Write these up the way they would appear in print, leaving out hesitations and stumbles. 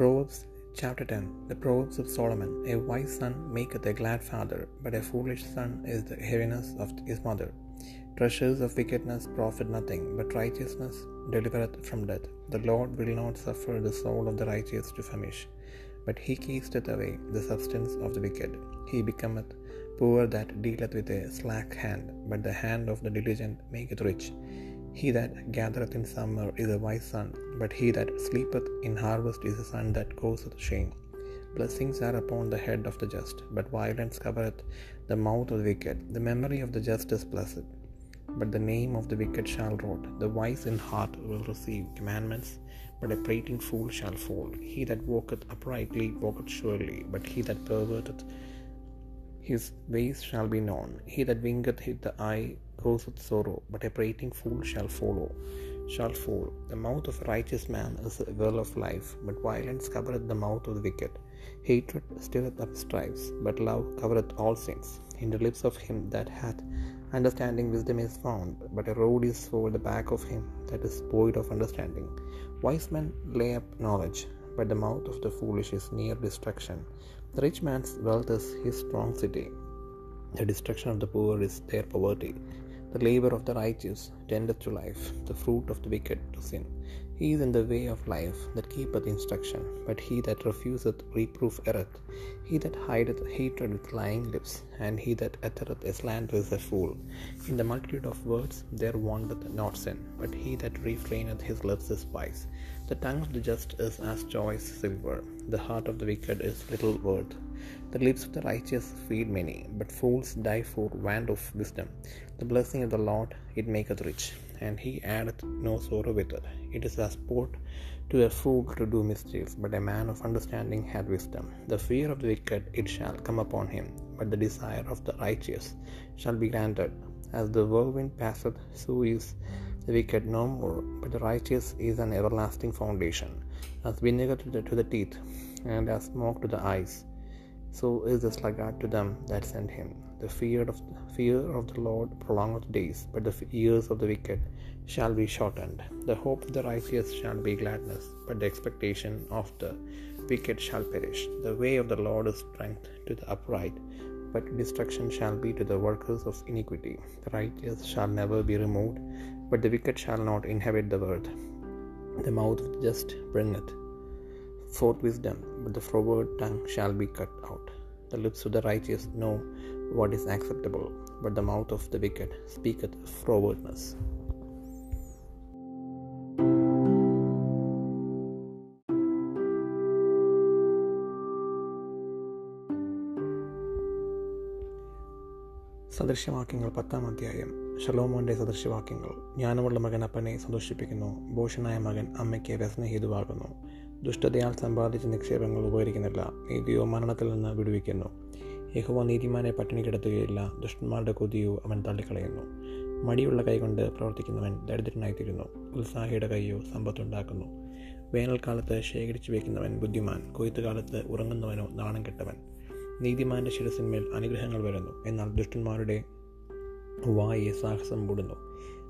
Proverbs chapter 10. The Proverbs of Solomon. A wise son maketh a glad father, but a foolish son is the heaviness of his mother. Treasures of wickedness profit nothing, but righteousness delivereth from death. The Lord will not suffer the soul of the righteous to famish, but he casteth away the substance of the wicked. He becometh poor that dealeth with a slack hand, but the hand of the diligent maketh rich. He that gathereth in summer is a wise son, but he that sleepeth in harvest is a son that causeth shame. Blessings are upon the head of the just, but violence covereth the mouth of the wicked. The memory of the just is blessed, but the name of the wicked shall rot. The wise in heart will receive commandments, but a prating fool shall fall. He that walketh uprightly walketh surely, but he that perverteth his ways shall be known. He that winketh hit the eye causeth sorrow, but a prating fool shall fall. The mouth of a righteous man is a well of life, but violence covereth the mouth of the wicked. Hatred stirreth up strifes, but love covereth all sins. In the lips of him that hath understanding wisdom is found, but a road is for the back of him that is void of understanding. Wise men lay up knowledge, but the mouth of the foolish is near destruction. The rich man's wealth is his strong city. The destruction of the poor is their poverty. The labor of the righteous tendeth to life, the fruit of the wicked to sin. He is in the way of life that keepeth instruction, but he that refuseth reproof erreth. He that hideth hatred with lying lips, and he that uttereth a slander is a fool. In the multitude of words there wanteth not sin, but he that refraineth his lips is wise. The tongue of the just is as choice silver, the heart of the wicked is little worth. The lips of the righteous feed many, but fools die for want of wisdom. The blessing of the Lord, it maketh rich, and he addeth no sorrow with it. It is a sport to a fool to do mischief, but a man of understanding hath wisdom. The fear of the wicked, it shall come upon him, but the desire of the righteous shall be granted. As the whirlwind passeth, so is the wicked no more, but the righteous is an everlasting foundation. As vinegar to the teeth, and as smoke to the eyes, so is the sluggard to them that send him. The fear of the Lord prolongeth days, but the years of the wicked shall be shortened. The hope of the righteous shall be gladness, but the expectation of the wicked shall perish. The way of the Lord is strength to the upright, but destruction shall be to the workers of iniquity. The righteous shall never be removed, but the wicked shall not inhabit the earth. The mouth of the just bringeth forth wisdom, but the froward tongue shall be cut out. The lips of the righteous know what is acceptable, but the mouth of the wicked speaketh frowardness. സദൃശ്യവാക്യങ്ങൾ 10-ാം അധ്യായം. ശലോമോന്റെ സദൃശ്യവാക്യങ്ങൾ. ജ്ഞാനമുള്ള മകൻ അപ്പനെ സന്തോഷിപ്പിക്കുന്നു, ഭോഷനായ മകൻ അമ്മയ്ക്ക് വ്യസനഹേതുവാകുന്നു. ദുഷ്ടതയാൽ സമ്പാദിച്ച നിക്ഷേപങ്ങൾ ഉപകരിക്കുന്നില്ല, നീതിയോ മരണത്തിൽ നിന്ന് വിടുവിക്കുന്നു. യഹോവ നീതിമാനെ പട്ടിണി കിടത്തുകയില്ല, ദുഷ്ടന്മാരുടെ കൊതിയോ അവൻ തള്ളിക്കളയുന്നു. മടിയുള്ള കൈകൊണ്ട് പ്രവർത്തിക്കുന്നവൻ ദരിദ്രനായിത്തീരുന്നു, ഉത്സാഹിയുടെ കൈയോ സമ്പത്തുണ്ടാക്കുന്നു. വേനൽക്കാലത്ത് ശേഖരിച്ചു വയ്ക്കുന്നവൻ ബുദ്ധിമാൻ, കൊയ്ത്തുകാലത്ത് ഉറങ്ങുന്നവനോ നാണം കെട്ടവൻ. നീതിമാന്റെ ശിരസിന്മേൽ അനുഗ്രഹങ്ങൾ വരുന്നു, എന്നാൽ ദുഷ്ടന്മാരുടെ വായെ സാഹസം മൂടുന്നു.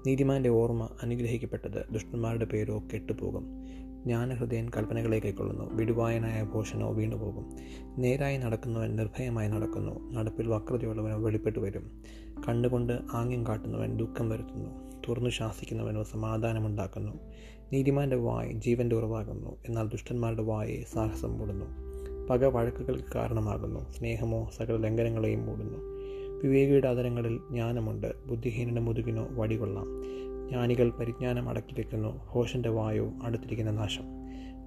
നീതിമാന്റെ ഓർമ്മ അനുഗ്രഹിക്കപ്പെട്ടത്, ദുഷ്ടന്മാരുടെ പേരോ കെട്ടുപോകും. ജ്ഞാനഹൃദയൻ കൽപ്പനകളെ കൈക്കൊള്ളുന്നു, വിടുവായനായ ഭോഷനോ വീണുപോകും. നേരായി നടക്കുന്നവൻ നിർഭയമായി നടക്കുന്നു, നടപ്പിൽ വക്രതയുള്ളവനോ വെളിപ്പെട്ടു വരും. കണ്ണുകൊണ്ട് ആംഗ്യം കാട്ടുന്നവൻ ദുഃഖം വരുത്തുന്നു, തുറന്നു ശാസിക്കുന്നവനോ സമാധാനമുണ്ടാക്കുന്നു. നീതിമാന്റെ വായ് ജീവൻ്റെ ഉറവാകുന്നു, എന്നാൽ ദുഷ്ടന്മാരുടെ വായെ സാഹസം മൂടുന്നു. പക വഴക്കുകൾക്ക് കാരണമാകുന്നു, സ്നേഹമോ സകല ലംഘനങ്ങളെയും മൂടുന്നു. വിവേകിയുടെ ആദരങ്ങളിൽ ജ്ഞാനമുണ്ട്, ബുദ്ധിഹീനന്റെ മുതുകിനോ വടികൊള്ളാം. ജ്ഞാനികൾ പരിജ്ഞാനം അടക്കി വയ്ക്കുന്നു, ഹോഷന്റെ വായോ അടുത്തിരിക്കുന്ന നാശം.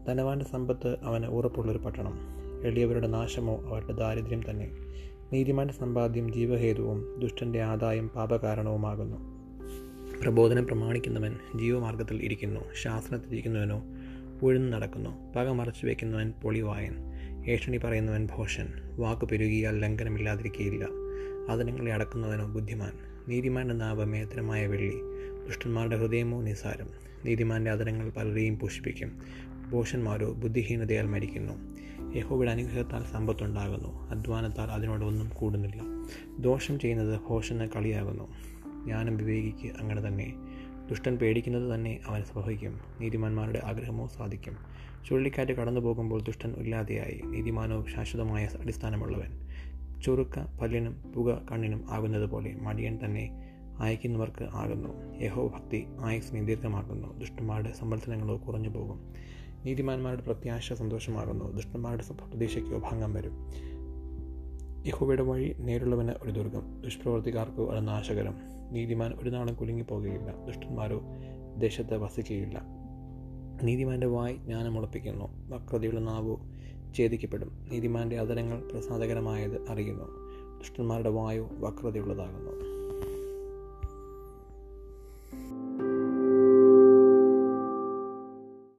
ധനവാന്റെ സമ്പത്ത് അവന് ഉറപ്പുള്ളൊരു പട്ടണം, എളിയവരുടെ നാശമോ അവരുടെ ദാരിദ്ര്യം തന്നെ. നീതിമാന്റെ സമ്പാദ്യം ജീവഹേതുവും ദുഷ്ടന്റെ ആദായം പാപകാരണവുമാകുന്നു. പ്രബോധനം പ്രമാണിക്കുന്നവൻ ജീവമാർഗത്തിൽ ഇരിക്കുന്നു, ശാസനത്തിരിക്കുന്നവനോ ഉഴുന്നു നടക്കുന്നു. പക മറച്ചു വയ്ക്കുന്നവൻ പൊളിവായൻ, ഏഷണി പറയുന്നവൻ ഭോഷൻ. വാക്ക് പെരുകിയാൽ ലംഘനമില്ലാതിരിക്കുകയില്ല, ആദരങ്ങളെ അടക്കുന്നവനോ ബുദ്ധിമാൻ. നീതിമാൻ്റെ നാവ് മേത്രമായ വെള്ളി, ദുഷ്ടന്മാരുടെ ഹൃദയമോ നിസാരം. നീതിമാൻ്റെ ആദരങ്ങൾ പലരെയും പോഷിപ്പിക്കും, ഭോഷന്മാരോ ബുദ്ധിഹീനതയാൽ മരിക്കുന്നു. യഹോവയുടെ അനുഗ്രഹത്താൽ സമ്പത്തുണ്ടാകുന്നു, അധ്വാനത്താൽ അതിനോട് ഒന്നും കൂടുന്നില്ല. ദോഷം ചെയ്യുന്നത് ഭോഷന് കളിയാകുന്നു, ജ്ഞാനം വിവേകിക്ക് അങ്ങനെ തന്നെ. ദുഷ്ടൻ പേടിക്കുന്നത് തന്നെ അവൻ സ്വഭവിക്കും. നീതിമാന്മാരുടെ ആഗ്രഹമോ സാധിക്കും. ചുഴലിക്കാറ്റ് കടന്നു പോകുമ്പോൾ ദുഷ്ടൻ ഇല്ലാതെയായി. നീതിമാനോ ശാശ്വതമായ അടിസ്ഥാനമുള്ളവൻ. ചുറുക്ക പല്ലിനും പുക കണ്ണിനും ആകുന്നത് പോലെ മടിയൻ തന്നെ അയക്കുന്നവർക്ക് ആകുന്നു. യഹോ ഭക്തി ആയുസ്സിനെ ദീർഘമാക്കുന്നു. ദുഷ്ടന്മാരുടെ സമ്മർദ്ദനങ്ങളോ കുറഞ്ഞു പോകും. നീതിമാന്മാരുടെ പ്രത്യാശ സന്തോഷമാകുന്നു. ദുഷ്ടന്മാരുടെ പ്രതീക്ഷയ്ക്കോ ഭംഗം വരും. യഹോവയുടെ വഴി നേരിടുള്ളവന് ഒരു ദുർഗം. ദുഷ്പ്രവർത്തിക്കാർക്കോ അത് നാശകരം. നീതിമാൻ ഒരു നാളും കുലുങ്ങിപ്പോകുകയില്ല. ദുഷ്ടന്മാരോ ദേശത്ത് വസിക്കുകയില്ല. നീതിമാൻ്റെ വായ് ജ്ഞാനം ഉളപ്പിക്കുന്നു. വക്രതയുള്ള നാവോ ഛേദിക്കപ്പെടും. നീതിമാൻ്റെ അധരങ്ങൾ പ്രസാദകരമായത് അറിയുന്നു. ദുഷ്ടന്മാരുടെ വായു വക്രതയുള്ളതാകുന്നു.